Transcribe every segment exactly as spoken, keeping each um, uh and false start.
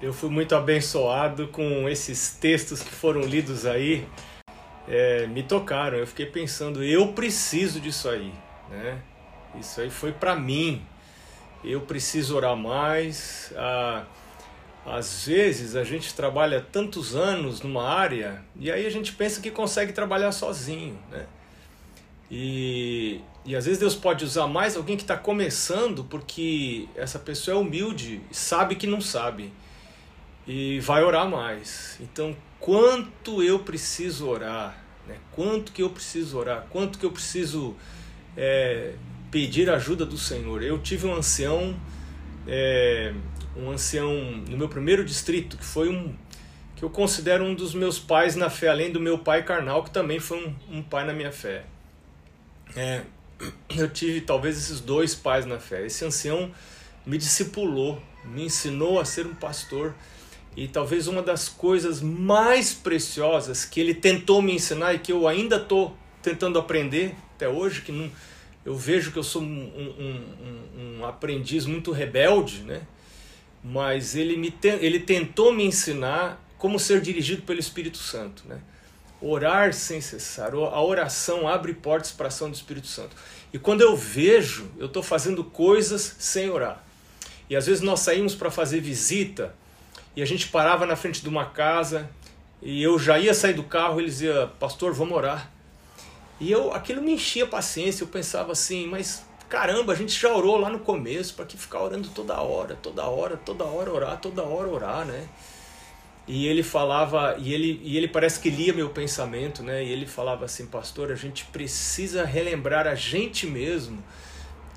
Eu fui muito abençoado com esses textos que foram lidos aí, é, me tocaram, eu fiquei pensando, eu preciso disso aí, né? Isso aí foi para mim, eu preciso orar mais. Ah, às vezes a gente trabalha tantos anos numa área e aí a gente pensa que consegue trabalhar sozinho, né? E, e às vezes Deus pode usar mais alguém que está começando porque essa pessoa é humilde, sabe que não sabe. E vai orar mais. Então, quanto eu preciso orar? Né? Quanto que eu preciso orar? Quanto que eu preciso é, pedir ajuda do Senhor? Eu tive um ancião, é, um ancião no meu primeiro distrito, que foi um que eu considero um dos meus pais na fé, além do meu pai carnal, que também foi um, um pai na minha fé. É, eu tive talvez esses dois pais na fé. Esse ancião me discipulou, me ensinou a ser um pastor. E talvez uma das coisas mais preciosas que ele tentou me ensinar e que eu ainda estou tentando aprender até hoje, que não, eu vejo que eu sou um, um, um, um aprendiz muito rebelde, né? Mas ele, me te, ele tentou me ensinar como ser dirigido pelo Espírito Santo, né? Orar sem cessar. A oração abre portas para a ação do Espírito Santo. E quando eu vejo, eu estou fazendo coisas sem orar. E às vezes nós saímos para fazer visita, e a gente parava na frente de uma casa, e eu já ia sair do carro, ele dizia, pastor, vamos orar. E eu, aquilo me enchia a paciência, eu pensava assim, mas caramba, a gente já orou lá no começo, para que ficar orando toda hora, toda hora, toda hora orar, toda hora orar, né? E ele falava, e ele, e ele parece que lia meu pensamento, né? E ele falava assim, pastor, a gente precisa relembrar a gente mesmo,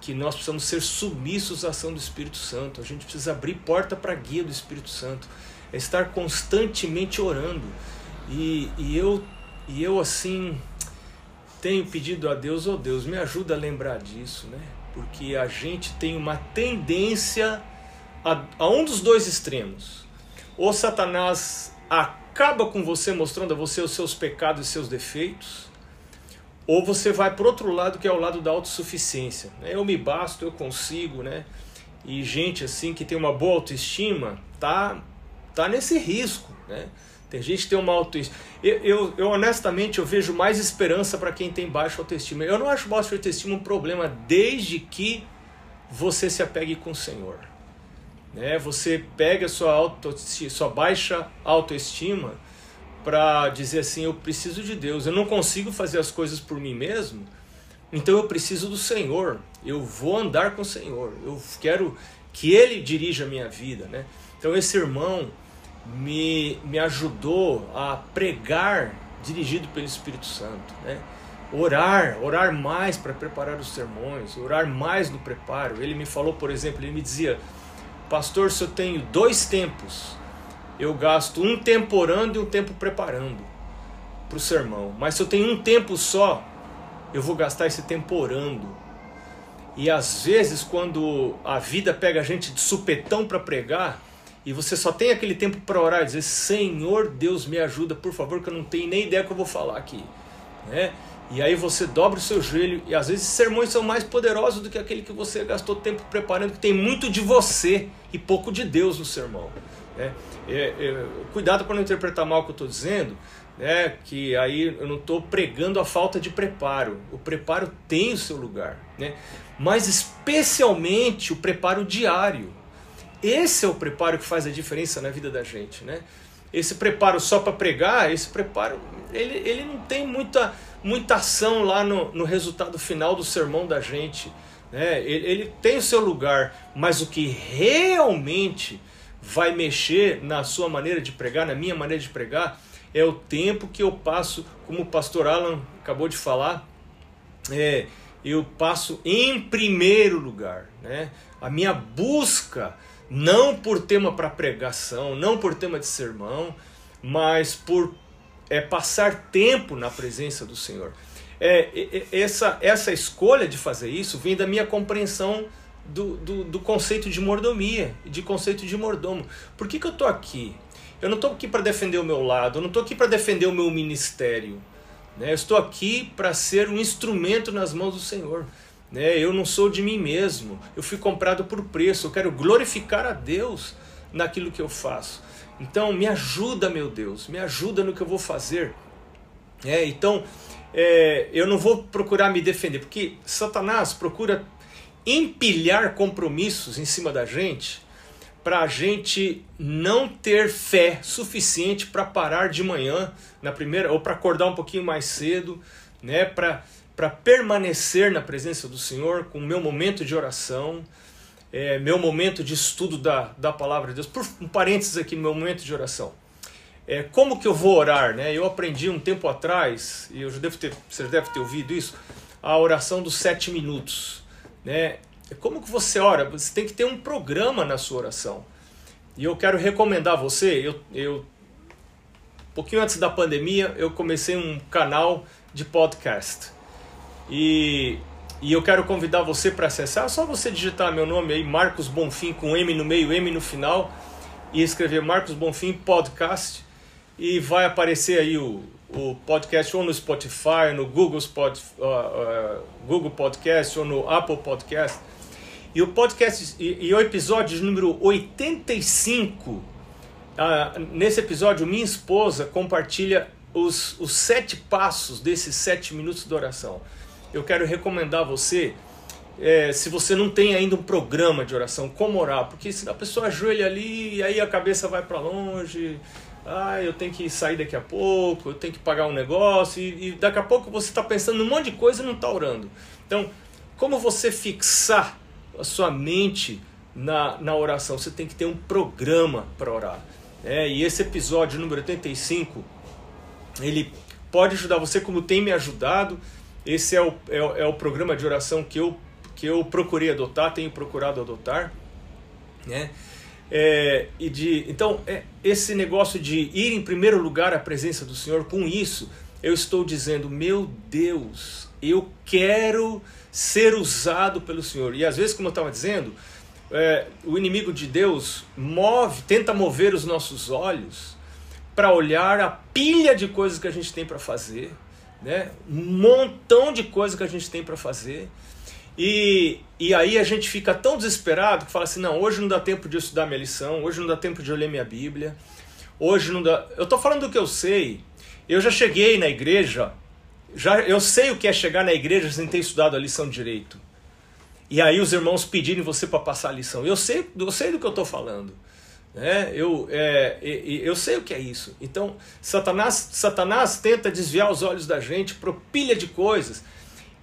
que nós precisamos ser submissos à ação do Espírito Santo. A gente precisa abrir porta para a guia do Espírito Santo. É estar constantemente orando. E, e, eu, e eu, assim, tenho pedido a Deus, oh Deus, me ajuda a lembrar disso, né? Porque a gente tem uma tendência a, a um dos dois extremos. Ou Satanás acaba com você, mostrando a você os seus pecados e seus defeitos, ou você vai para o outro lado, que é o lado da autossuficiência. Eu me basto, eu consigo, né? E gente assim que tem uma boa autoestima, tá, tá nesse risco, né? Tem gente que tem uma autoestima... Eu, eu, eu honestamente, eu vejo mais esperança para quem tem baixa autoestima. Eu não acho baixa autoestima um problema, desde que você se apegue com o Senhor. Né? Você pega a sua, auto, sua baixa autoestima para dizer assim, eu preciso de Deus, eu não consigo fazer as coisas por mim mesmo, então eu preciso do Senhor, eu vou andar com o Senhor, eu quero que Ele dirija a minha vida, né? Então esse irmão me, me ajudou a pregar dirigido pelo Espírito Santo, né? Orar, orar mais para preparar os sermões, orar mais no preparo. Ele me falou, por exemplo, ele me dizia, pastor, se eu tenho dois tempos, eu gasto um tempo orando e um tempo preparando para o sermão. Mas se eu tenho um tempo só, eu vou gastar esse tempo orando. E às vezes, quando a vida pega a gente de supetão para pregar, e você só tem aquele tempo para orar e dizer, Senhor Deus, me ajuda, por favor, que eu não tenho nem ideia do que eu vou falar aqui. Né? E aí você dobra o seu joelho, e às vezes os sermões são mais poderosos do que aquele que você gastou tempo preparando, que tem muito de você e pouco de Deus no sermão. É, é, é, cuidado para não interpretar mal o que eu estou dizendo, né, que aí eu não estou pregando a falta de preparo. O preparo tem o seu lugar, né, mas especialmente o preparo diário. Esse é o preparo que faz a diferença na vida da gente, né? Esse preparo só para pregar, esse preparo ele, ele não tem muita, muita ação lá no, no resultado final do sermão da gente, né? ele, ele tem o seu lugar, mas o que realmente vai mexer na sua maneira de pregar, na minha maneira de pregar, é o tempo que eu passo, como o pastor Alan acabou de falar, é, eu passo em primeiro lugar, né? A minha busca, não por tema para pregação, não por tema de sermão, mas por é, passar tempo na presença do Senhor. É, é, essa, essa escolha de fazer isso vem da minha compreensão Do, do, do conceito de mordomia, de conceito de mordomo. Por que que eu estou aqui? Eu não estou aqui para defender o meu lado, eu não estou aqui para defender o meu ministério, né? Eu estou aqui para ser um instrumento nas mãos do Senhor, né? Eu não sou de mim mesmo, eu fui comprado por preço, eu quero glorificar a Deus naquilo que eu faço. Então me ajuda, meu Deus, me ajuda no que eu vou fazer. É, então é, eu não vou procurar me defender, porque Satanás procura empilhar compromissos em cima da gente para a gente não ter fé suficiente para parar de manhã na primeira, ou para acordar um pouquinho mais cedo, né, para para permanecer na presença do Senhor com o meu momento de oração, é, meu momento de estudo da, da palavra de Deus. Por um parênteses aqui, no meu momento de oração, é, como que eu vou orar, né? Eu aprendi um tempo atrás, e eu já devo ter, você deve ter ouvido isso, a oração dos sete minutos, né? Como que você ora? Você tem que ter um programa na sua oração. E eu quero recomendar a você, eu, eu, um pouquinho antes da pandemia, eu comecei um canal de podcast. E, e eu quero convidar você para acessar, é só você digitar meu nome aí, Marcos Bonfim, com M no meio, M no final, e escrever Marcos Bonfim Podcast, e vai aparecer aí o, o podcast ou no Spotify, no Google, Spot, uh, uh, Google Podcast ou no Apple Podcast. E o podcast, e, e o episódio número oitenta e cinco, uh, nesse episódio minha esposa compartilha os, os sete passos desses sete minutos de oração. Eu quero recomendar a você, é, se você não tem ainda um programa de oração, como orar, porque se a pessoa ajoelha ali e aí a cabeça vai para longe, ah, eu tenho que sair daqui a pouco, eu tenho que pagar um negócio, e, e daqui a pouco você está pensando num monte de coisa e não está orando. Então, como você fixar a sua mente na, na oração? Você tem que ter um programa para orar, né? E esse episódio número oitenta e cinco, ele pode ajudar você como tem me ajudado. Esse é o, é, é o programa de oração que eu, que eu procurei adotar, tenho procurado adotar, né? É, e de, então, é, esse negócio de ir em primeiro lugar à presença do Senhor, com isso eu estou dizendo, meu Deus, eu quero ser usado pelo Senhor. E às vezes, como eu estava dizendo, é, o inimigo de Deus move, tenta mover os nossos olhos para olhar a pilha de coisas que a gente tem para fazer, né? Um montão de coisa que a gente tem para fazer, e, e aí a gente fica tão desesperado que fala assim, não, hoje não dá tempo de eu estudar minha lição, hoje não dá tempo de eu ler minha Bíblia, hoje não dá... Eu estou falando do que eu sei, eu já cheguei na igreja, já, eu sei o que é chegar na igreja sem ter estudado a lição de direito, e aí os irmãos pedirem você para passar a lição, eu sei, eu sei do que eu estou falando, né? Eu, é, eu sei o que é isso. Então Satanás, Satanás tenta desviar os olhos da gente para pilha de coisas,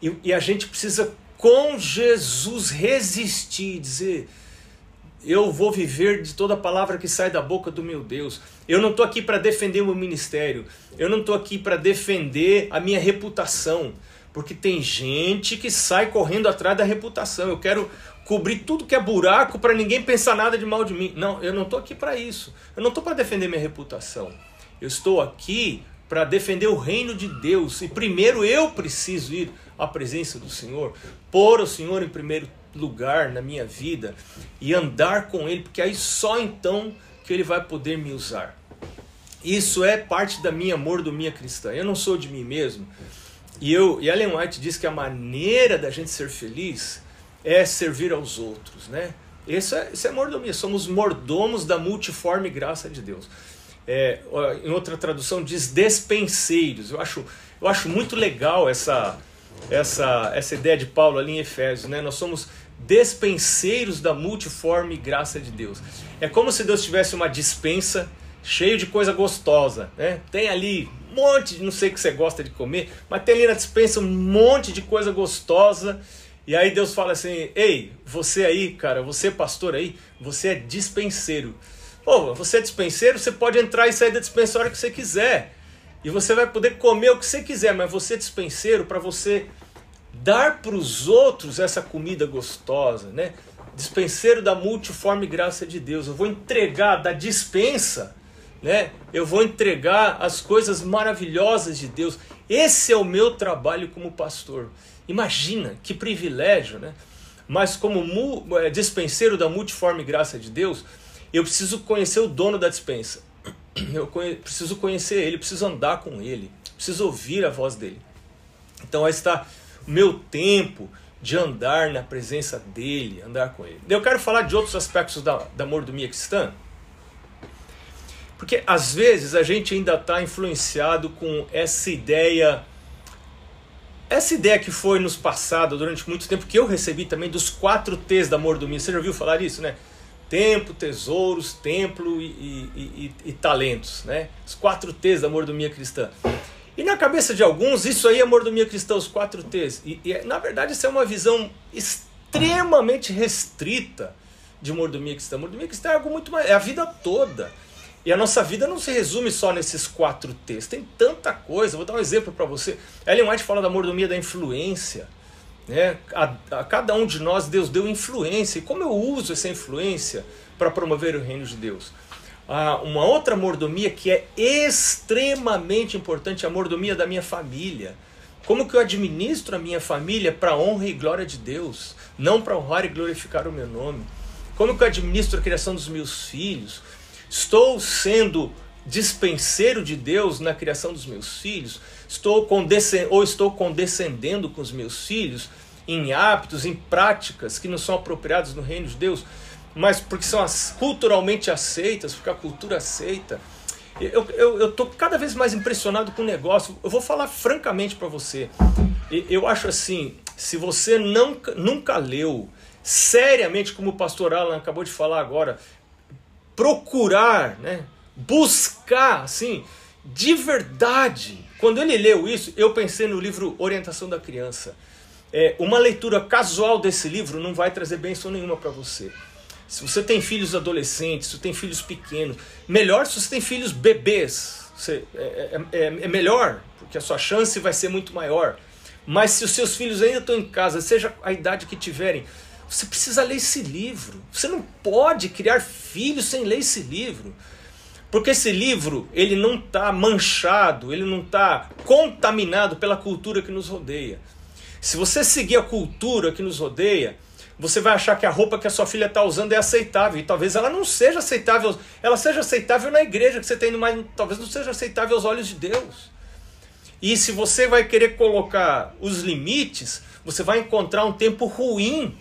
e, e a gente precisa com Jesus resistir e dizer, eu vou viver de toda palavra que sai da boca do meu Deus. Eu não estou aqui para defender o meu ministério, eu não estou aqui para defender a minha reputação, porque tem gente que sai correndo atrás da reputação, eu quero cobrir tudo que é buraco para ninguém pensar nada de mal de mim. Não, eu não estou aqui para isso. Eu não estou para defender minha reputação. Eu estou aqui para defender o reino de Deus. E primeiro eu preciso ir à presença do Senhor, pôr o Senhor em primeiro lugar na minha vida e andar com Ele, porque aí só então que Ele vai poder me usar. Isso é parte da minha mordomia cristã. Eu não sou de mim mesmo. E, eu, e Ellen White diz que a maneira da gente ser feliz é servir aos outros, né? Isso é, isso é mordomia, somos mordomos da multiforme graça de Deus. É, em outra tradução diz despenseiros. Eu acho, eu acho muito legal essa, essa, essa ideia de Paulo ali em Efésios, né? Nós somos despenseiros da multiforme graça de Deus. É como se Deus tivesse uma dispensa cheia de coisa gostosa, né? Tem ali um monte de, não sei o que você gosta de comer, mas tem ali na dispensa um monte de coisa gostosa. E aí Deus fala assim, ei, você aí, cara, você pastor aí, você é dispenseiro. Pô, você é dispenseiro, você pode entrar e sair da dispensa a hora que você quiser. E você vai poder comer o que você quiser, mas você é dispenseiro para você dar para os outros essa comida gostosa, né? Dispenseiro da multiforme graça de Deus. Eu vou entregar da dispensa, né? Eu vou entregar as coisas maravilhosas de Deus. Esse é o meu trabalho como pastor. Imagina, que privilégio, né? Mas como mu- dispenseiro da multiforme graça de Deus, eu preciso conhecer o dono da dispensa. Eu conhe- preciso conhecer ele, preciso andar com ele, preciso ouvir a voz dele. Então aí está o meu tempo de andar na presença dele, andar com ele. Eu quero falar de outros aspectos da, da mordomia cristã, Porque às vezes a gente ainda está influenciado com essa ideia, essa ideia que foi nos passada durante muito tempo, que eu recebi também dos quatro T's da mordomia. Você já ouviu falar disso, né? Tempo, tesouros, templo e, e, e, e talentos, né? Os quatro T's da mordomia cristã. E na cabeça de alguns, isso aí é mordomia cristã, os quatro T's. E, e na verdade isso é uma visão extremamente restrita de mordomia cristã. Mordomia cristã é algo muito mais, é a vida toda. E a nossa vida não se resume só nesses quatro T's. Tem tanta coisa. Vou dar um exemplo para você. Ellen White fala da mordomia da influência, né? A, a cada um de nós, Deus deu influência. E como eu uso essa influência para promover o reino de Deus? Ah, uma outra mordomia que é extremamente importante é a mordomia da minha família. Como que eu administro a minha família para a honra e glória de Deus? Não para honrar e glorificar o meu nome. Como que eu administro a criação dos meus filhos? Estou sendo dispenseiro de Deus na criação dos meus filhos? Estou condescendendo, ou estou condescendendo com os meus filhos em hábitos, em práticas que não são apropriados no reino de Deus, mas porque são as, culturalmente aceitas, porque a cultura aceita? Eu eu eu tô cada vez mais impressionado com o negócio. Eu vou falar francamente para você. Eu acho assim, se você não, nunca leu seriamente, como o pastor Alan acabou de falar agora, procurar, né? Buscar, assim, de verdade. Quando ele leu isso, eu pensei no livro Orientação da Criança. É, uma leitura casual desse livro não vai trazer bênção nenhuma para você. Se você tem filhos adolescentes, se você tem filhos pequenos, melhor se você tem filhos bebês. Você, é, é, é melhor, porque a sua chance vai ser muito maior. Mas se os seus filhos ainda estão em casa, seja a idade que tiverem, você precisa ler esse livro. Você não pode criar filhos sem ler esse livro. Porque esse livro, ele não está manchado, ele não está contaminado pela cultura que nos rodeia. Se você seguir a cultura que nos rodeia, você vai achar que a roupa que a sua filha está usando é aceitável. E talvez ela não seja aceitável. Ela seja aceitável na igreja que você está indo, mas talvez não seja aceitável aos olhos de Deus. E se você vai querer colocar os limites, você vai encontrar um tempo ruim.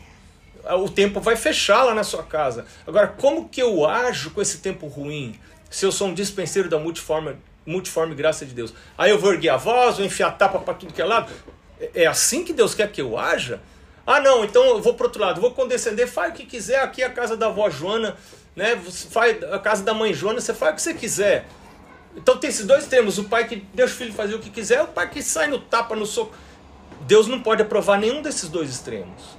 O tempo vai fechar lá na sua casa. Agora, como que eu ajo com esse tempo ruim? Se eu sou um dispenseiro da multiforme, multiforme graça de Deus. Aí eu vou erguer a voz, vou enfiar tapa para tudo que é lado. É assim que Deus quer que eu haja? Ah, não, então eu vou para outro lado. Vou condescender, faz o que quiser. Aqui é a casa da avó Joana, né? Faz a casa da mãe Joana, você faz o que você quiser. Então tem esses dois termos. O pai que deixa o filho fazer o que quiser, o pai que sai no tapa, no soco. Deus não pode aprovar nenhum desses dois extremos.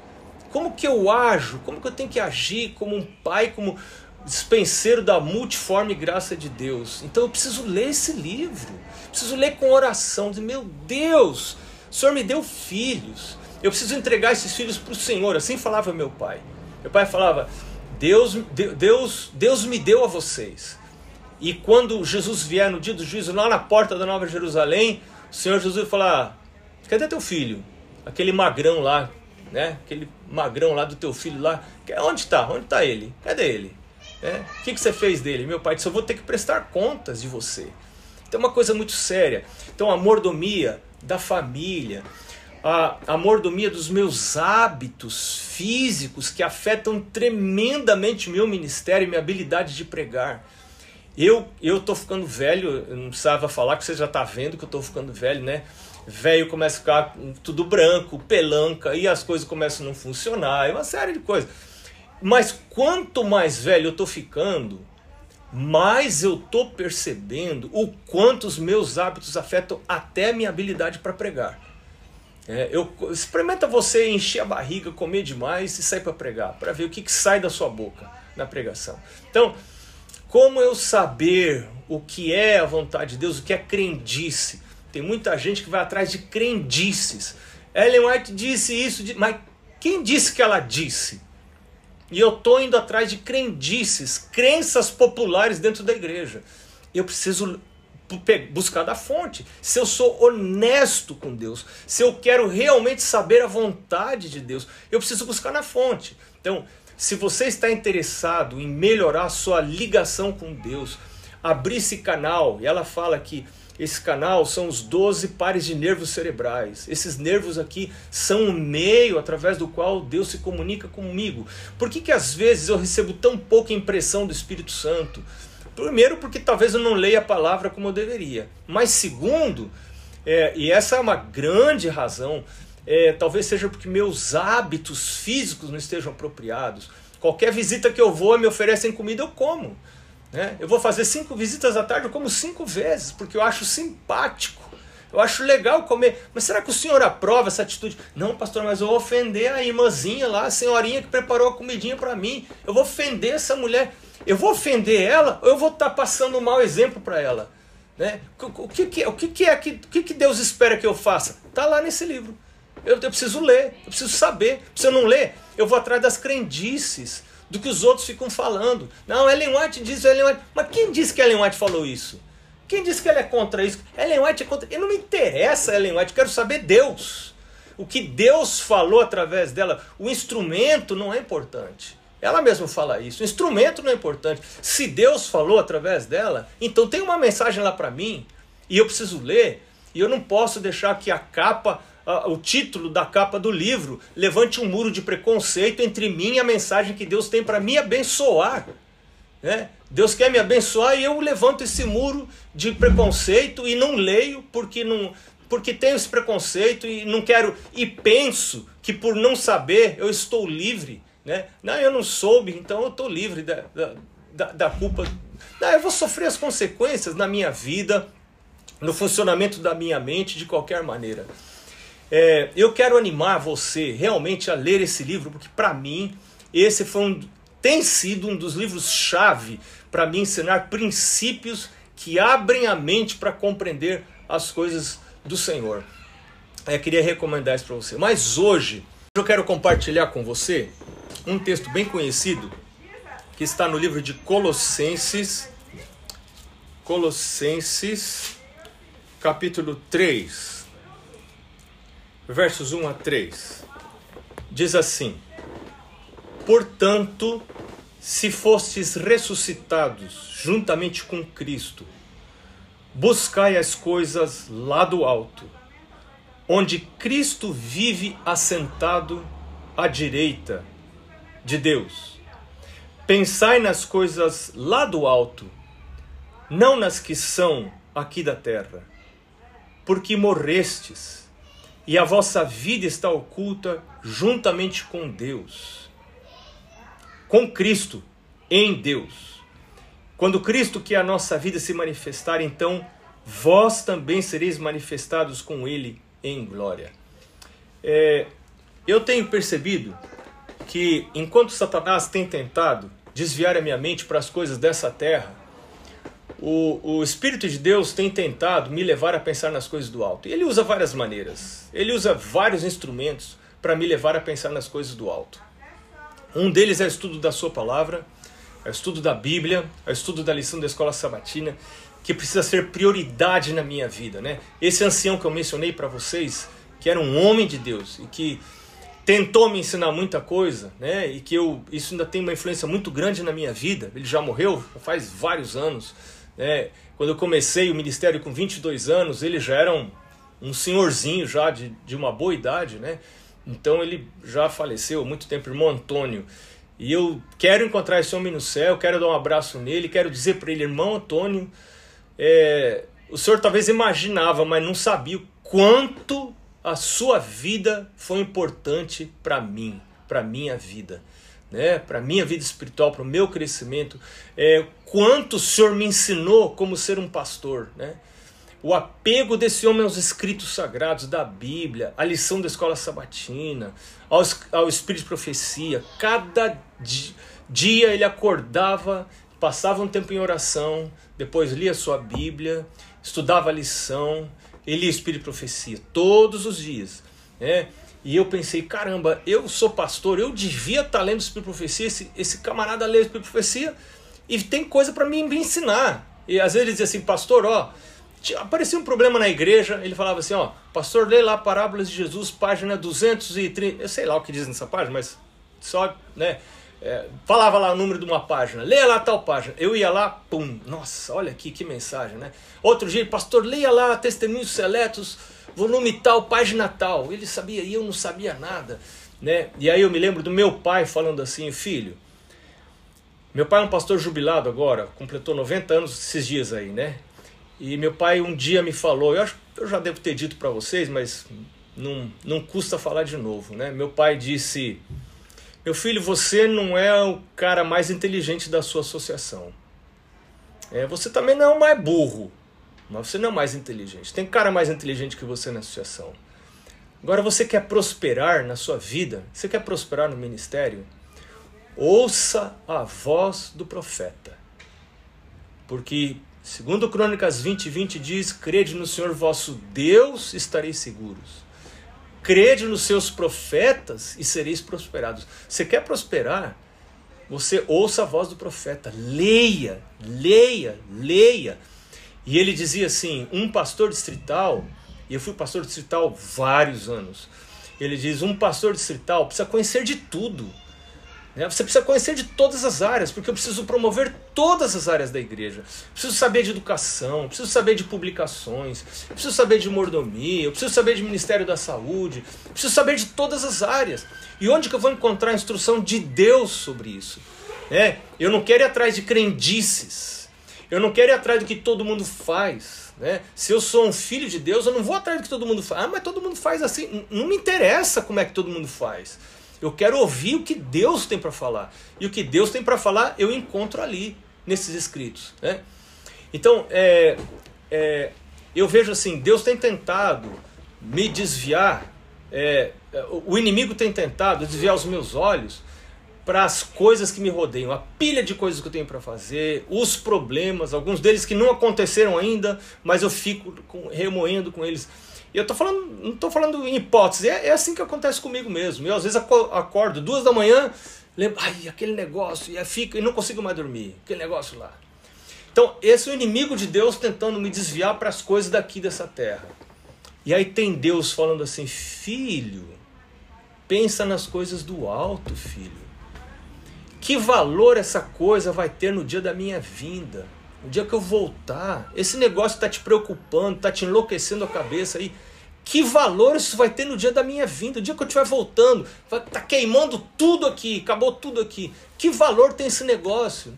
Como que eu ajo? Como que eu tenho que agir como um pai, como dispenseiro da multiforme graça de Deus? Então eu preciso ler esse livro. Preciso ler com oração. Dizer, meu Deus, o Senhor me deu filhos. Eu preciso entregar esses filhos para o Senhor. Assim falava meu pai. Meu pai falava, Deus, Deus, Deus me deu a vocês. E quando Jesus vier no dia do juízo, lá na porta da Nova Jerusalém, o Senhor Jesus vai falar, cadê teu filho? Aquele magrão lá. Né? Aquele magrão lá do teu filho lá, onde está? Onde está ele? Cadê ele? É? O que, que você fez dele? Meu pai disse, eu vou ter que prestar contas de você. Então é uma coisa muito séria. Então a mordomia da família, a, a mordomia dos meus hábitos físicos que afetam tremendamente meu ministério e minha habilidade de pregar. Eu estou ficando velho, eu não precisava falar que você já está vendo que eu estou ficando velho, né? Velho começa a ficar tudo branco, pelanca, e as coisas começam a não funcionar, é uma série de coisas. Mas quanto mais velho eu estou ficando, mais eu estou percebendo o quanto os meus hábitos afetam até a minha habilidade para pregar. É, eu, experimenta você encher a barriga, comer demais e sair para pregar, para ver o que, que sai da sua boca na pregação. Então, como eu saber o que é a vontade de Deus, o que é crendice? Tem muita gente que vai atrás de crendices. Ellen White disse isso, mas quem disse que ela disse? E eu estou indo atrás de crendices, crenças populares dentro da igreja. Eu preciso buscar da fonte. Se eu sou honesto com Deus, se eu quero realmente saber a vontade de Deus, eu preciso buscar na fonte. Então, se você está interessado em melhorar a sua ligação com Deus, abrir esse canal, e ela fala que esse canal são os doze pares de nervos cerebrais. Esses nervos aqui são o meio através do qual Deus se comunica comigo. Por que que às vezes eu recebo tão pouca impressão do Espírito Santo? Primeiro, porque talvez eu não leia a palavra como eu deveria. Mas segundo, é, e essa é uma grande razão, é, talvez seja porque meus hábitos físicos não estejam apropriados. Qualquer visita que eu vou e me oferecem comida, eu como. Né? Eu vou fazer cinco visitas à tarde, eu como cinco vezes, porque eu acho simpático. Eu acho legal comer. Mas será que o senhor aprova essa atitude? Não, pastor, mas eu vou ofender a irmãzinha lá, a senhorinha que preparou a comidinha para mim. Eu vou ofender essa mulher. Eu vou ofender ela ou eu vou estar passando um mau exemplo para ela? Né? O, que, que, o que, que é que, o que, que Deus espera que eu faça? Está lá nesse livro. Eu, eu preciso ler, eu preciso saber. Se eu não ler, eu vou atrás das crendices, do que os outros ficam falando. Não, Ellen White diz, Ellen White... Mas quem disse que Ellen White falou isso? Quem disse que ela é contra isso? Ellen White é contra... Eu não me interessa Ellen White, eu quero saber Deus. O que Deus falou através dela, o instrumento não é importante. Ela mesma fala isso, o instrumento não é importante. Se Deus falou através dela, então tem uma mensagem lá para mim, e eu preciso ler, e eu não posso deixar que a capa, a, o título da capa do livro, levante um muro de preconceito entre mim e a mensagem que Deus tem para me abençoar. Né? Deus quer me abençoar e eu levanto esse muro de preconceito e não leio porque, não, porque tenho esse preconceito e não quero, e penso que por não saber eu estou livre. Né? Não, eu não soube, então eu estou livre da, da, da culpa. Não, eu vou sofrer as consequências na minha vida, no funcionamento da minha mente, de qualquer maneira. É, eu quero animar você realmente a ler esse livro, porque para mim, esse foi um, tem sido um dos livros-chave para me ensinar princípios que abrem a mente para compreender as coisas do Senhor. Eu queria recomendar isso para você. Mas hoje, eu quero compartilhar com você um texto bem conhecido que está no livro de Colossenses, Colossenses, capítulo três, versos um a três. Diz assim: portanto, se fostes ressuscitados juntamente com Cristo, buscai as coisas lá do alto, onde Cristo vive assentado à direita de Deus. Pensai nas coisas lá do alto, não nas que são aqui da terra, porque morrestes, e a vossa vida está oculta juntamente com Deus, com Cristo, em Deus. Quando Cristo, que é a nossa vida, se manifestar, então vós também sereis manifestados com Ele em glória. É, eu tenho percebido que enquanto Satanás tem tentado desviar a minha mente para as coisas dessa terra, o, o Espírito de Deus tem tentado me levar a pensar nas coisas do alto. E ele usa várias maneiras, ele usa vários instrumentos para me levar a pensar nas coisas do alto. Um deles é o estudo da sua palavra, é o estudo da Bíblia, é o estudo da lição da Escola Sabatina, que precisa ser prioridade na minha vida. Né? Esse ancião que eu mencionei para vocês, que era um homem de Deus e que tentou me ensinar muita coisa, né? E que eu, isso ainda tem uma influência muito grande na minha vida. Ele já morreu já faz vários anos. Né? Quando eu comecei o ministério com vinte e dois anos, ele já era um, um senhorzinho já de, de uma boa idade. Né? Então ele já faleceu há muito tempo, irmão Antônio. E eu quero encontrar esse homem no céu, quero dar um abraço nele, quero dizer para ele, irmão Antônio, é, o senhor talvez imaginava, mas não sabia o quanto a sua vida foi importante para mim, para minha vida, né? Para minha vida espiritual, para o meu crescimento. É, quanto o Senhor me ensinou como ser um pastor, né? O apego desse homem aos escritos sagrados da Bíblia, à lição da Escola Sabatina, ao, ao Espírito de Profecia. Cada dia ele acordava, passava um tempo em oração, depois lia sua Bíblia, estudava a lição. Ele é Espírito de Profecia, todos os dias. Né? E eu pensei, caramba, eu sou pastor, eu devia estar lendo Espírito de Profecia, esse, esse camarada lê Espírito de Profecia e tem coisa para me ensinar. E às vezes ele dizia assim, pastor, ó, aparecia um problema na igreja, ele falava assim, ó, pastor, lê lá Parábolas de Jesus, página duzentos e trinta, eu sei lá o que diz nessa página, mas só, né, é, falava lá o número de uma página, leia lá tal página, eu ia lá, pum, nossa, olha aqui, que mensagem, né? Outro dia, pastor, leia lá Testemunhos Seletos, volume tal, página tal, ele sabia e eu não sabia nada, né? E aí eu me lembro do meu pai falando assim, filho, Meu pai é um pastor jubilado agora, completou noventa anos esses dias aí, né? E meu pai um dia me falou, eu acho que eu já devo ter dito para vocês, mas não, não custa falar de novo, né? Meu pai disse, meu filho, você não é o cara mais inteligente da sua associação. É, você também não é o mais burro, mas você não é o mais inteligente. Tem cara mais inteligente que você na associação. Agora, você quer prosperar na sua vida? Você quer prosperar no ministério? Ouça a voz do profeta. Porque, segundo Crônicas vinte, vinte diz, crede no Senhor vosso Deus, estareis seguros. Crede nos seus profetas e sereis prosperados. Você quer prosperar? Você ouça a voz do profeta. Leia, leia, leia. E ele dizia assim, um pastor distrital... E eu fui pastor distrital vários anos. Ele diz, um pastor distrital precisa conhecer de tudo. Né? Você precisa conhecer de todas as áreas, porque eu preciso promover todas as áreas da igreja. Eu preciso saber de educação, eu preciso saber de publicações, eu preciso saber de mordomia, eu preciso saber de Ministério da Saúde, eu preciso saber de todas as áreas. E onde que eu vou encontrar a instrução de Deus sobre isso? Né? Eu não quero ir atrás de crendices. Eu não quero ir atrás do que todo mundo faz, né? Se eu sou um filho de Deus, eu não vou atrás do que todo mundo faz. Ah, mas todo mundo faz assim. Não me interessa como é que todo mundo faz. Eu quero ouvir o que Deus tem para falar. E o que Deus tem para falar, eu encontro ali, nesses escritos, né? Então, é, é, eu vejo assim, Deus tem tentado me desviar, é, o inimigo tem tentado desviar os meus olhos para as coisas que me rodeiam, a pilha de coisas que eu tenho para fazer, os problemas, alguns deles que não aconteceram ainda, mas eu fico com, remoendo com eles. E eu tô falando, não estou falando em hipótese, é, é assim que acontece comigo mesmo. Eu às vezes acordo duas da manhã, lembro, ai, aquele negócio, e fico e não consigo mais dormir, aquele negócio lá. Então, esse é o inimigo de Deus tentando me desviar para as coisas daqui dessa terra. E aí tem Deus falando assim, filho, pensa nas coisas do alto, filho. Que valor essa coisa vai ter no dia da minha vinda? No dia que eu voltar? Esse negócio está te preocupando, está te enlouquecendo a cabeça aí. Que valor isso vai ter no dia da minha vinda? No dia que eu estiver voltando, está queimando tudo aqui, acabou tudo aqui. Que valor tem esse negócio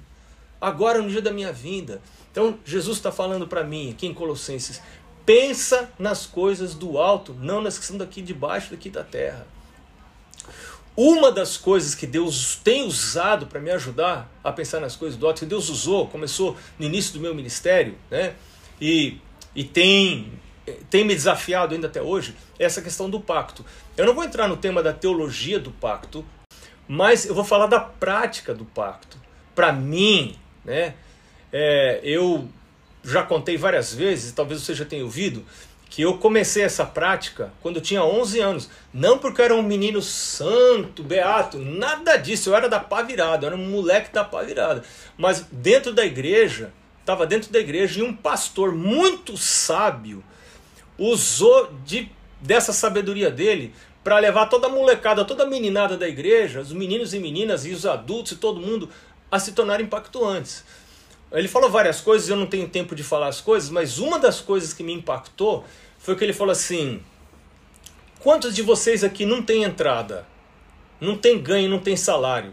agora no dia da minha vinda? Então Jesus está falando para mim aqui em Colossenses, pensa nas coisas do alto, não nas que são daqui de baixo, daqui da terra. Uma das coisas que Deus tem usado para me ajudar a pensar nas coisas do alto, que Deus usou, começou no início do meu ministério, né? E, e tem, tem me desafiado ainda até hoje, é essa questão do pacto. Eu não vou entrar no tema da teologia do pacto, mas eu vou falar da prática do pacto. Para mim, né? É, eu já contei várias vezes, talvez você já tenha ouvido, que eu comecei essa prática quando eu tinha onze anos. Não porque eu era um menino santo, beato, nada disso. Eu era da pá virada, eu era um moleque da pá virada. Mas dentro da igreja, estava dentro da igreja, e um pastor muito sábio usou de, dessa sabedoria dele para levar toda a molecada, toda a meninada da igreja, os meninos e meninas e os adultos e todo mundo a se tornarem impactuantes. Ele falou várias coisas, eu não tenho tempo de falar as coisas, mas uma das coisas que me impactou foi que ele falou assim, quantos de vocês aqui não tem entrada, não tem ganho, não tem salário?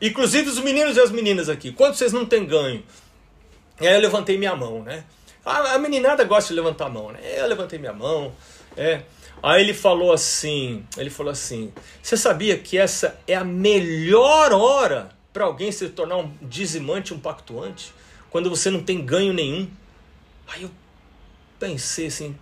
Inclusive os meninos e as meninas aqui, quantos de vocês não tem ganho? E aí eu levantei minha mão, né? A meninada gosta de levantar a mão, né? Eu levantei minha mão, é. Aí ele falou assim, ele falou assim, você sabia que essa é a melhor hora para alguém se tornar um dizimante, um pactuante, quando você não tem ganho nenhum? Aí eu pensei assim,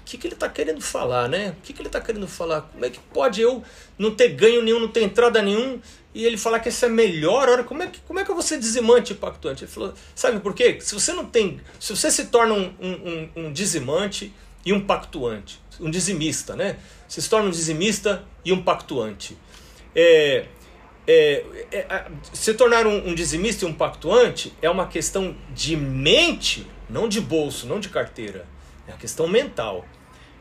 o que, que ele está querendo falar, né? O que, que ele está querendo falar? Como é que pode eu não ter ganho nenhum, não ter entrada nenhum, e ele falar que essa é a melhor hora? Como é que, como é que eu vou ser dizimante e pactuante? Ele falou, sabe por quê? Se você não tem, se você se torna um, um, um, um dizimante e um pactuante, um dizimista, né? Você se torna um dizimista e um pactuante. É... É, é, se tornar um, um dizimista e um pactuante é uma questão de mente, não de bolso, não de carteira. É uma questão mental.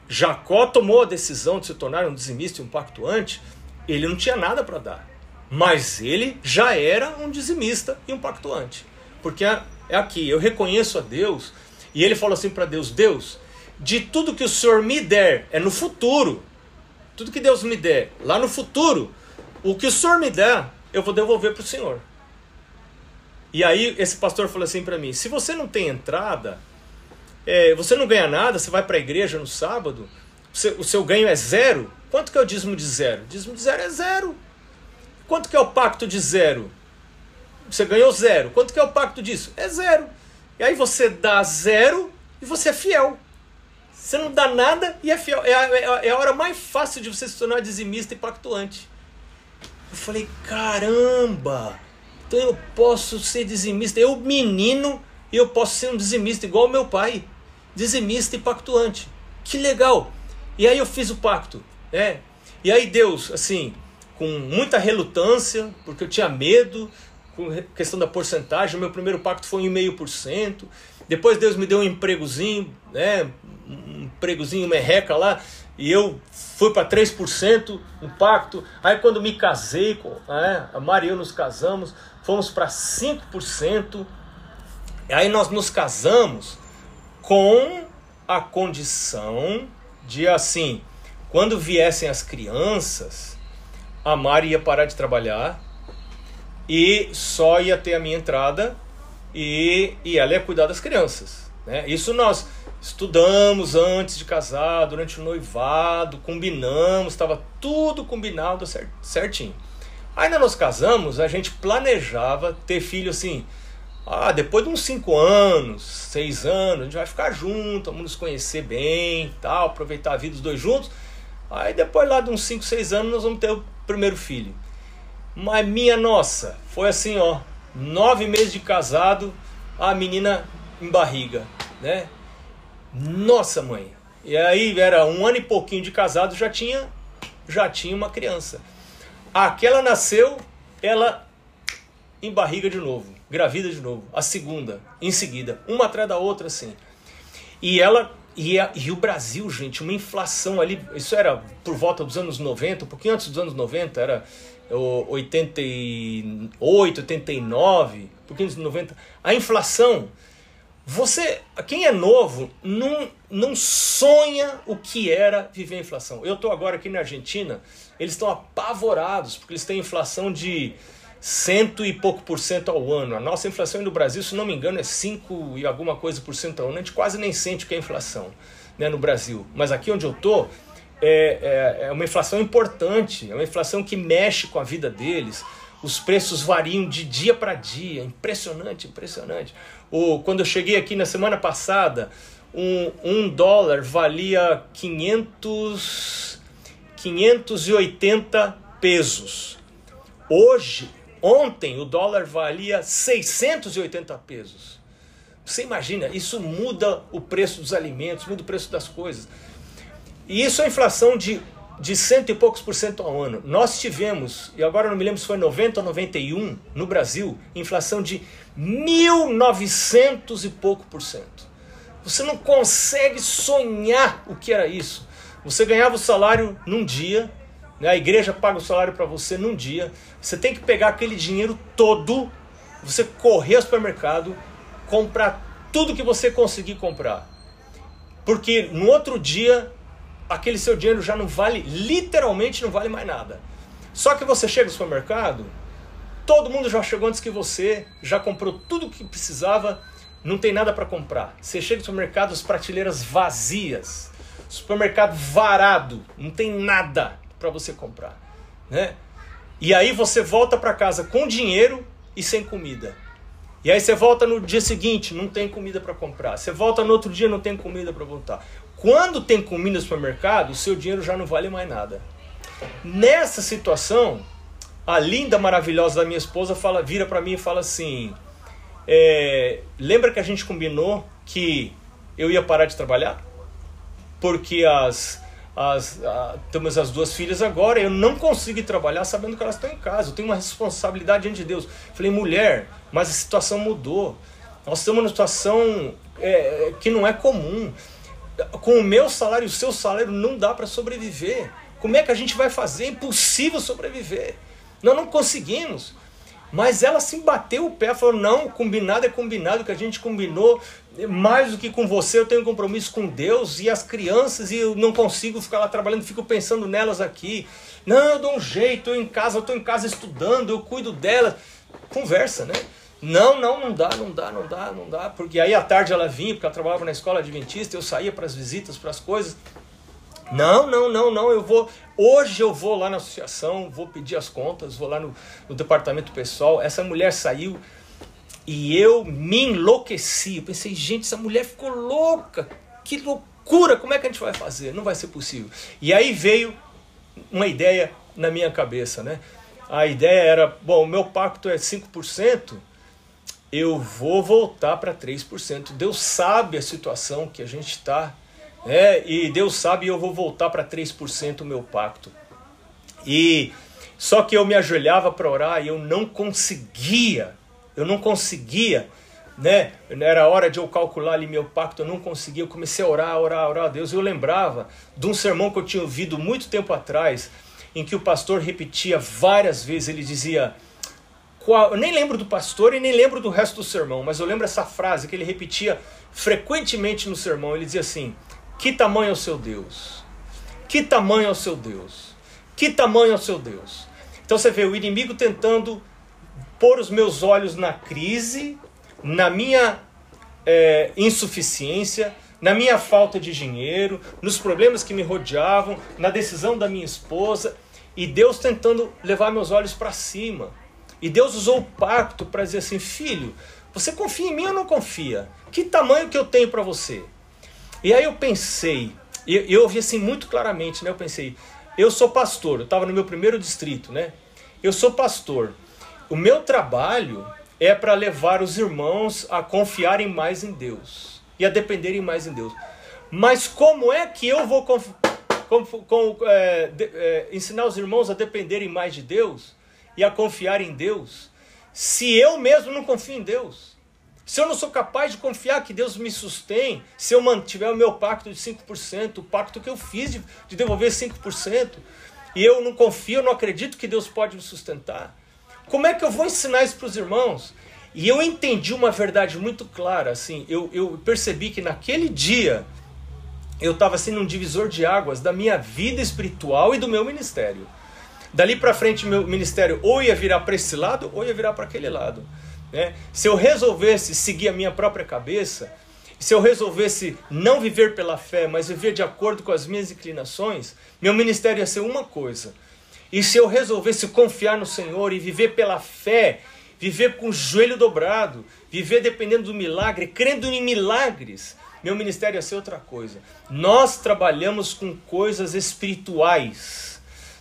Jacó tomou a decisão de se tornar um dizimista e um pactuante, ele não tinha nada para dar. Mas ele já era um dizimista e um pactuante. Porque é, é aqui, eu reconheço a Deus, e ele falou assim para Deus, Deus, de tudo que o Senhor me der, é no futuro, tudo que Deus me der, lá no futuro, o que o Senhor me der, eu vou devolver para o Senhor. E aí esse pastor falou assim para mim, se você não tem entrada, é, você não ganha nada, você vai para a igreja no sábado, você, o seu ganho é zero. Quanto que é o dízimo de zero? O dízimo de zero é zero. Quanto que é o pacto de zero? Você ganhou zero. Quanto que é o pacto disso? É zero. E aí você dá zero e você é fiel. Você não dá nada e é fiel. É a, é a, é a hora mais fácil de você se tornar dizimista e pactuante. Eu falei, caramba! Então eu posso ser dizimista. Eu, menino, eu posso ser um dizimista igual ao meu pai. Dizimista e pactuante. Que legal! E aí eu fiz o pacto. Né? E aí Deus, assim, com muita relutância, porque eu tinha medo, com questão da porcentagem, o meu primeiro pacto foi um vírgula cinco por cento. Depois Deus me deu um empregozinho, né? Um empregozinho merreca lá, e eu fui para três por cento um pacto. Aí quando me casei, né? A Mari e eu nos casamos, fomos para cinco por cento. Aí nós nos casamos com a condição de, assim, quando viessem as crianças, a Mari ia parar de trabalhar e só ia ter a minha entrada e, e ela ia cuidar das crianças, né? Isso nós estudamos antes de casar, durante o noivado, combinamos, estava tudo combinado certinho. Aí nós nos casamos, a gente planejava ter filho assim, ah, depois de uns cinco anos, seis anos, a gente vai ficar junto, vamos nos conhecer bem, tal, aproveitar a vida dos dois juntos. Aí depois lá de uns cinco, seis anos nós vamos ter o primeiro filho. Mas minha nossa, foi assim, ó, nove meses de casado, a menina em barriga, né? Nossa, mãe! E aí era um ano e pouquinho de casado, já tinha, já tinha uma criança. Aquela nasceu, ela em barriga de novo, gravida de novo, a segunda, em seguida, uma atrás da outra, assim. E ela... E, a, e o Brasil, gente, uma inflação ali, isso era por volta dos anos noventa, um pouquinho antes dos anos noventa, era oitenta e oito, oitenta e nove, um pouquinho antes dos noventa. A inflação, você, quem é novo, não, não sonha o que era viver a inflação. Eu estou agora aqui na Argentina, eles estão apavorados, porque eles têm inflação de cento e pouco por cento ao ano. A nossa inflação no Brasil, se não me engano, é cinco e alguma coisa por cento ao ano. A gente quase nem sente o que é inflação, né, no Brasil. Mas aqui onde eu estou, é, é, é uma inflação importante, é uma inflação que mexe com a vida deles. Os preços variam de dia para dia, impressionante, impressionante. O, quando eu cheguei aqui na semana passada, um, um dólar valia quinhentos, quinhentos e oitenta pesos. Hoje, ontem, o dólar valia seiscentos e oitenta pesos. Você imagina, isso muda o preço dos alimentos, muda o preço das coisas. E isso é inflação de, de cento e poucos por cento ao ano. Nós tivemos, e agora não me lembro se foi noventa ou noventa e um, no Brasil, inflação de mil e novecentos e pouco por cento. Você não consegue sonhar o que era isso. Você ganhava o salário num dia, a igreja paga o salário para você num dia, você tem que pegar aquele dinheiro todo, você correr ao supermercado, comprar tudo que você conseguir comprar. Porque no outro dia, aquele seu dinheiro já não vale, literalmente não vale mais nada. Só que você chega no supermercado, todo mundo já chegou antes que você, já comprou tudo o que precisava, não tem nada para comprar. Você chega no supermercado, as prateleiras vazias, supermercado varado, não tem nada para você comprar, né? E aí você volta para casa com dinheiro e sem comida. E aí você volta no dia seguinte, não tem comida para comprar. Você volta no outro dia, não tem comida para voltar. Quando tem comida no supermercado, o seu dinheiro já não vale mais nada. Nessa situação, a linda, maravilhosa da minha esposa fala, vira para mim e fala assim, é, lembra que a gente combinou que eu ia parar de trabalhar? Porque as... As, a, temos as duas filhas agora, eu não consigo ir trabalhar sabendo que elas estão em casa, eu tenho uma responsabilidade diante de Deus. Falei, mulher, mas a situação mudou, nós estamos numa situação é, que não é comum, com o meu salário e o seu salário não dá para sobreviver, como é que a gente vai fazer? É impossível sobreviver, nós não conseguimos. Mas ela se bateu o pé, falou, não, combinado é combinado, o que a gente combinou, mais do que com você, eu tenho um compromisso com Deus e as crianças, e eu não consigo ficar lá trabalhando, fico pensando nelas aqui. Não, eu dou um jeito, eu em casa, eu estou em casa estudando, eu cuido delas. Conversa, né? Não, não, não dá, não dá, não dá, não dá. Porque aí à tarde ela vinha, porque ela trabalhava na escola adventista, eu saía para as visitas, para as coisas. Não, não, não, não, eu vou... Hoje eu vou lá na associação, vou pedir as contas, vou lá no, no departamento pessoal. Essa mulher saiu e eu me enlouqueci. Eu pensei, gente, essa mulher ficou louca. Que loucura, como é que a gente vai fazer? Não vai ser possível. E aí veio uma ideia na minha cabeça, né? A ideia era, bom, o meu pacto é cinco por cento, eu vou voltar para três por cento. Deus sabe a situação que a gente está, né? E Deus sabe, eu vou voltar para três por cento o meu pacto. E só que eu me ajoelhava para orar e eu não conseguia, eu não conseguia, né? Era hora de eu calcular ali meu pacto, eu não conseguia. Eu comecei a orar, orar, orar a Deus. Eu lembrava de um sermão que eu tinha ouvido muito tempo atrás, em que o pastor repetia várias vezes, ele dizia, qual... eu nem lembro do pastor e nem lembro do resto do sermão, mas eu lembro essa frase que ele repetia frequentemente no sermão, ele dizia assim, que tamanho é o seu Deus, que tamanho é o seu Deus, que tamanho é o seu Deus. Então você vê o inimigo tentando pôr os meus olhos na crise, na minha é, insuficiência, na minha falta de dinheiro, nos problemas que me rodeavam, na decisão da minha esposa, e Deus tentando levar meus olhos para cima. E Deus usou o pacto para dizer assim, filho, você confia em mim ou não confia? Que tamanho que eu tenho para você? E aí eu pensei, e eu, eu ouvi assim muito claramente, né? Eu pensei, eu sou pastor, eu estava no meu primeiro distrito, né? Eu sou pastor, o meu trabalho é para levar os irmãos a confiarem mais em Deus e a dependerem mais em Deus. Mas como é que eu vou com, com, com, é, de, é, ensinar os irmãos a dependerem mais de Deus e a confiar em Deus, se eu mesmo não confio em Deus? Se eu não sou capaz de confiar que Deus me sustém, se eu mantiver o meu pacto de cinco por cento, o pacto que eu fiz de, de devolver cinco por cento, e eu não confio, eu não acredito que Deus pode me sustentar, como é que eu vou ensinar isso para os irmãos? E eu entendi uma verdade muito clara, assim, eu, eu percebi que naquele dia eu estava sendo um divisor de águas da minha vida espiritual e do meu ministério. Dali para frente, meu ministério ou ia virar para esse lado ou ia virar para aquele lado, né? Se eu resolvesse seguir a minha própria cabeça, se eu resolvesse não viver pela fé, mas viver de acordo com as minhas inclinações, meu ministério ia ser uma coisa. E se eu resolvesse confiar no Senhor e viver pela fé, viver com o joelho dobrado, viver dependendo do milagre, crendo em milagres, meu ministério ia ser outra coisa. Nós trabalhamos com coisas espirituais.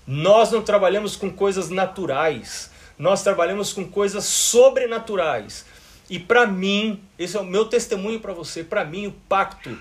Nós não trabalhamos com coisas naturais. Nós trabalhamos com coisas sobrenaturais. E para mim, esse é o meu testemunho para você, para mim o pacto,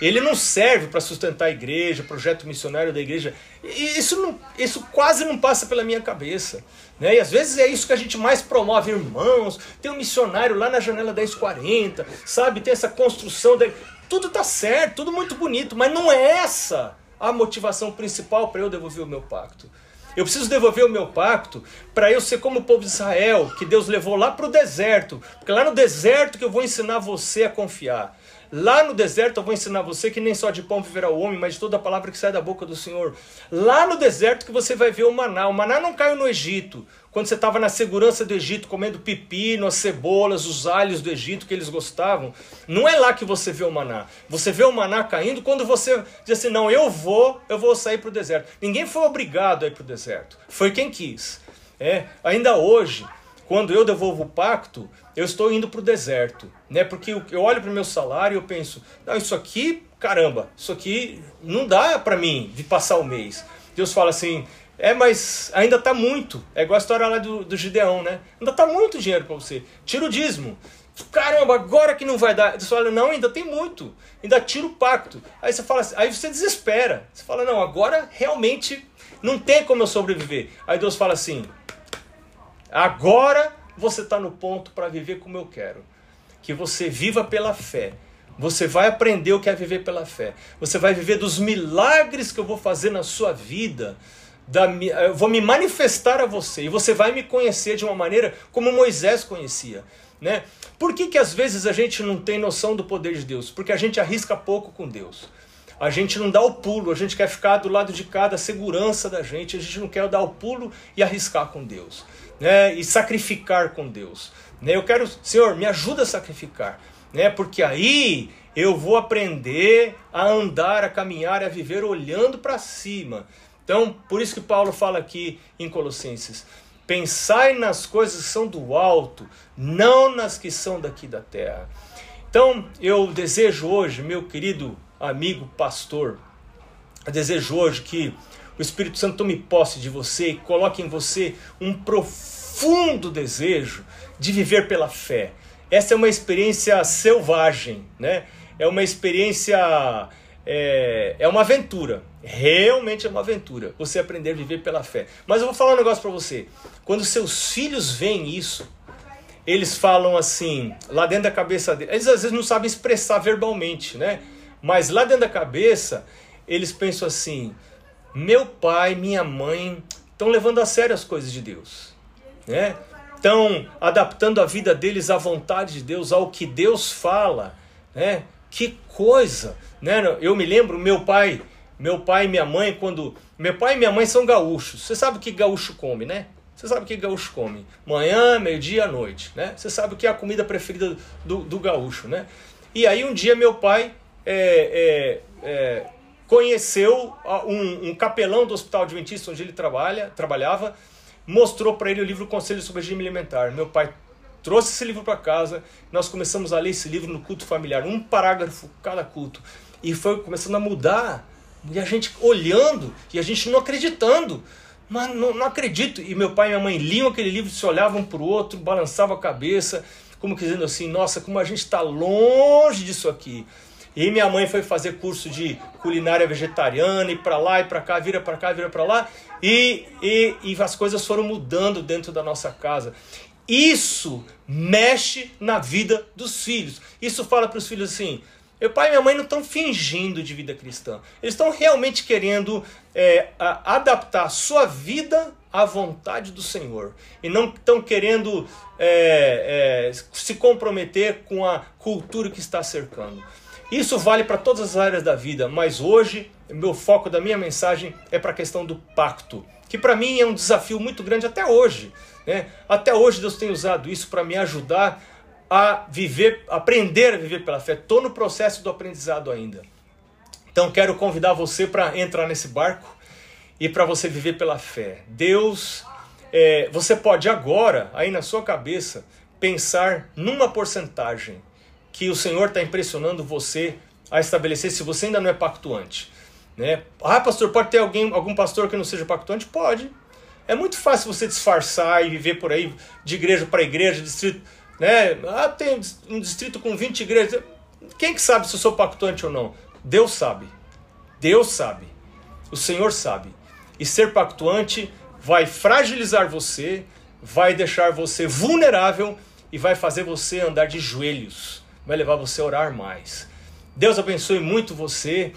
ele não serve para sustentar a igreja, projeto missionário da igreja. Isso, não, isso quase não passa pela minha cabeça, né? E às vezes é isso que a gente mais promove, irmãos. Tem um missionário lá na janela dez e quarenta, sabe? Tem essa construção. Da... Tudo tá certo, tudo muito bonito, mas não é essa a motivação principal para eu devolver o meu pacto. Eu preciso devolver o meu pacto para eu ser como o povo de Israel, que Deus levou lá para o deserto. Porque lá no deserto que eu vou ensinar você a confiar. Lá no deserto eu vou ensinar você que nem só de pão viverá o homem, mas de toda a palavra que sai da boca do Senhor. Lá no deserto que você vai ver o maná. O maná não caiu no Egito, quando você estava na segurança do Egito, comendo pepino, as cebolas, os alhos do Egito que eles gostavam. Não é lá que você vê o maná. Você vê o maná caindo quando você diz assim, não, eu vou, eu vou sair para o deserto. Ninguém foi obrigado a ir para o deserto. Foi quem quis. É, ainda hoje... Quando eu devolvo o pacto, eu estou indo para o deserto, né? Porque eu olho para o meu salário e eu penso, não, isso aqui, caramba, isso aqui não dá para mim de passar o mês. Deus fala assim, é, mas ainda está muito. É igual a história lá do, do Gideão, né? Ainda está muito dinheiro para você. Tira o dízimo. Caramba, agora que não vai dar. Deus fala, não, ainda tem muito. Ainda tira o pacto. Aí você fala assim, aí você desespera. Você fala, não, agora realmente não tem como eu sobreviver. Aí Deus fala assim... Agora você está no ponto para viver como eu quero. Que você viva pela fé. Você vai aprender o que é viver pela fé. Você vai viver dos milagres que eu vou fazer na sua vida. Da, eu vou me manifestar a você. E você vai me conhecer de uma maneira como Moisés conhecia, né? Por que que às vezes a gente não tem noção do poder de Deus? Porque a gente arrisca pouco com Deus. A gente não dá o pulo. A gente quer ficar do lado de cá, da segurança da gente. A gente não quer dar o pulo e arriscar com Deus, né, e sacrificar com Deus. né? Eu quero, Senhor, me ajuda a sacrificar, né? Porque aí eu vou aprender a andar, a caminhar, a viver olhando para cima. Então, por isso que Paulo fala aqui em Colossenses: pensai nas coisas que são do alto, não nas que são daqui da terra. Então, eu desejo hoje, meu querido amigo pastor, eu desejo hoje que o Espírito Santo tome posse de você e coloque em você um profundo desejo de viver pela fé. Essa é uma experiência selvagem, né? É uma experiência, é, é uma aventura. Realmente é uma aventura, você aprender a viver pela fé. Mas eu vou falar um negócio para você. Quando seus filhos veem isso, eles falam assim, lá dentro da cabeça deles, eles às vezes não sabem expressar verbalmente, né? Mas lá dentro da cabeça, eles pensam assim: meu pai, minha mãe estão levando a sério as coisas de Deus, né? Estão adaptando a vida deles à vontade de Deus, ao que Deus fala, né? Que coisa, né? Eu me lembro, meu pai, meu pai e minha mãe, quando... Meu pai e minha mãe são gaúchos. Você sabe o que gaúcho come, né? Você sabe o que gaúcho come. Manhã, meio-dia, à noite, né? Você sabe o que é a comida preferida do, do gaúcho, né? E aí um dia meu pai é, é, é, conheceu um, um capelão do Hospital Adventista, onde ele trabalha, trabalhava, mostrou para ele o livro Conselho sobre Regime Alimentar. Meu pai trouxe esse livro para casa, nós começamos a ler esse livro no culto familiar, um parágrafo cada culto. E foi começando a mudar... E a gente olhando, e a gente não acreditando. Mas não, não acredito. E meu pai e minha mãe liam aquele livro, se olhavam para o outro, balançavam a cabeça, como dizendo assim: nossa, como a gente está longe disso aqui. E minha mãe foi fazer curso de culinária vegetariana, e para lá, e para cá, vira para cá, vira para lá. E, e, e as coisas foram mudando dentro da nossa casa. Isso mexe na vida dos filhos. Isso fala para os filhos assim: meu pai e minha mãe não estão fingindo de vida cristã. Eles estão realmente querendo é, a, adaptar a sua vida à vontade do Senhor. E não estão querendo é, é, se comprometer com a cultura que está cercando. Isso vale para todas as áreas da vida. Mas hoje, meu foco da minha mensagem é para a questão do pacto, que para mim é um desafio muito grande até hoje, né? Até hoje Deus tem usado isso para me ajudar a viver, aprender a viver pela fé. Estou no processo do aprendizado ainda. Então quero convidar você para entrar nesse barco e para você viver pela fé. Deus, é, você pode agora, aí na sua cabeça, pensar numa porcentagem que o Senhor está impressionando você a estabelecer, se você ainda não é pactuante, né? Ah, pastor, pode ter alguém, algum pastor que não seja pactuante? Pode. É muito fácil você disfarçar e viver por aí, de igreja para igreja, distrito... Né? Ah, tem um distrito com vinte igrejas. Quem que sabe se eu sou pactuante ou não? Deus sabe. Deus sabe. O Senhor sabe. E ser pactuante vai fragilizar você, vai deixar você vulnerável e vai fazer você andar de joelhos. Vai levar você a orar mais. Deus abençoe muito você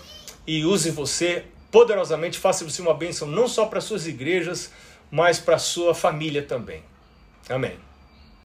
e use você poderosamente. Faça você uma bênção não só para suas igrejas, mas para sua família também. Amém.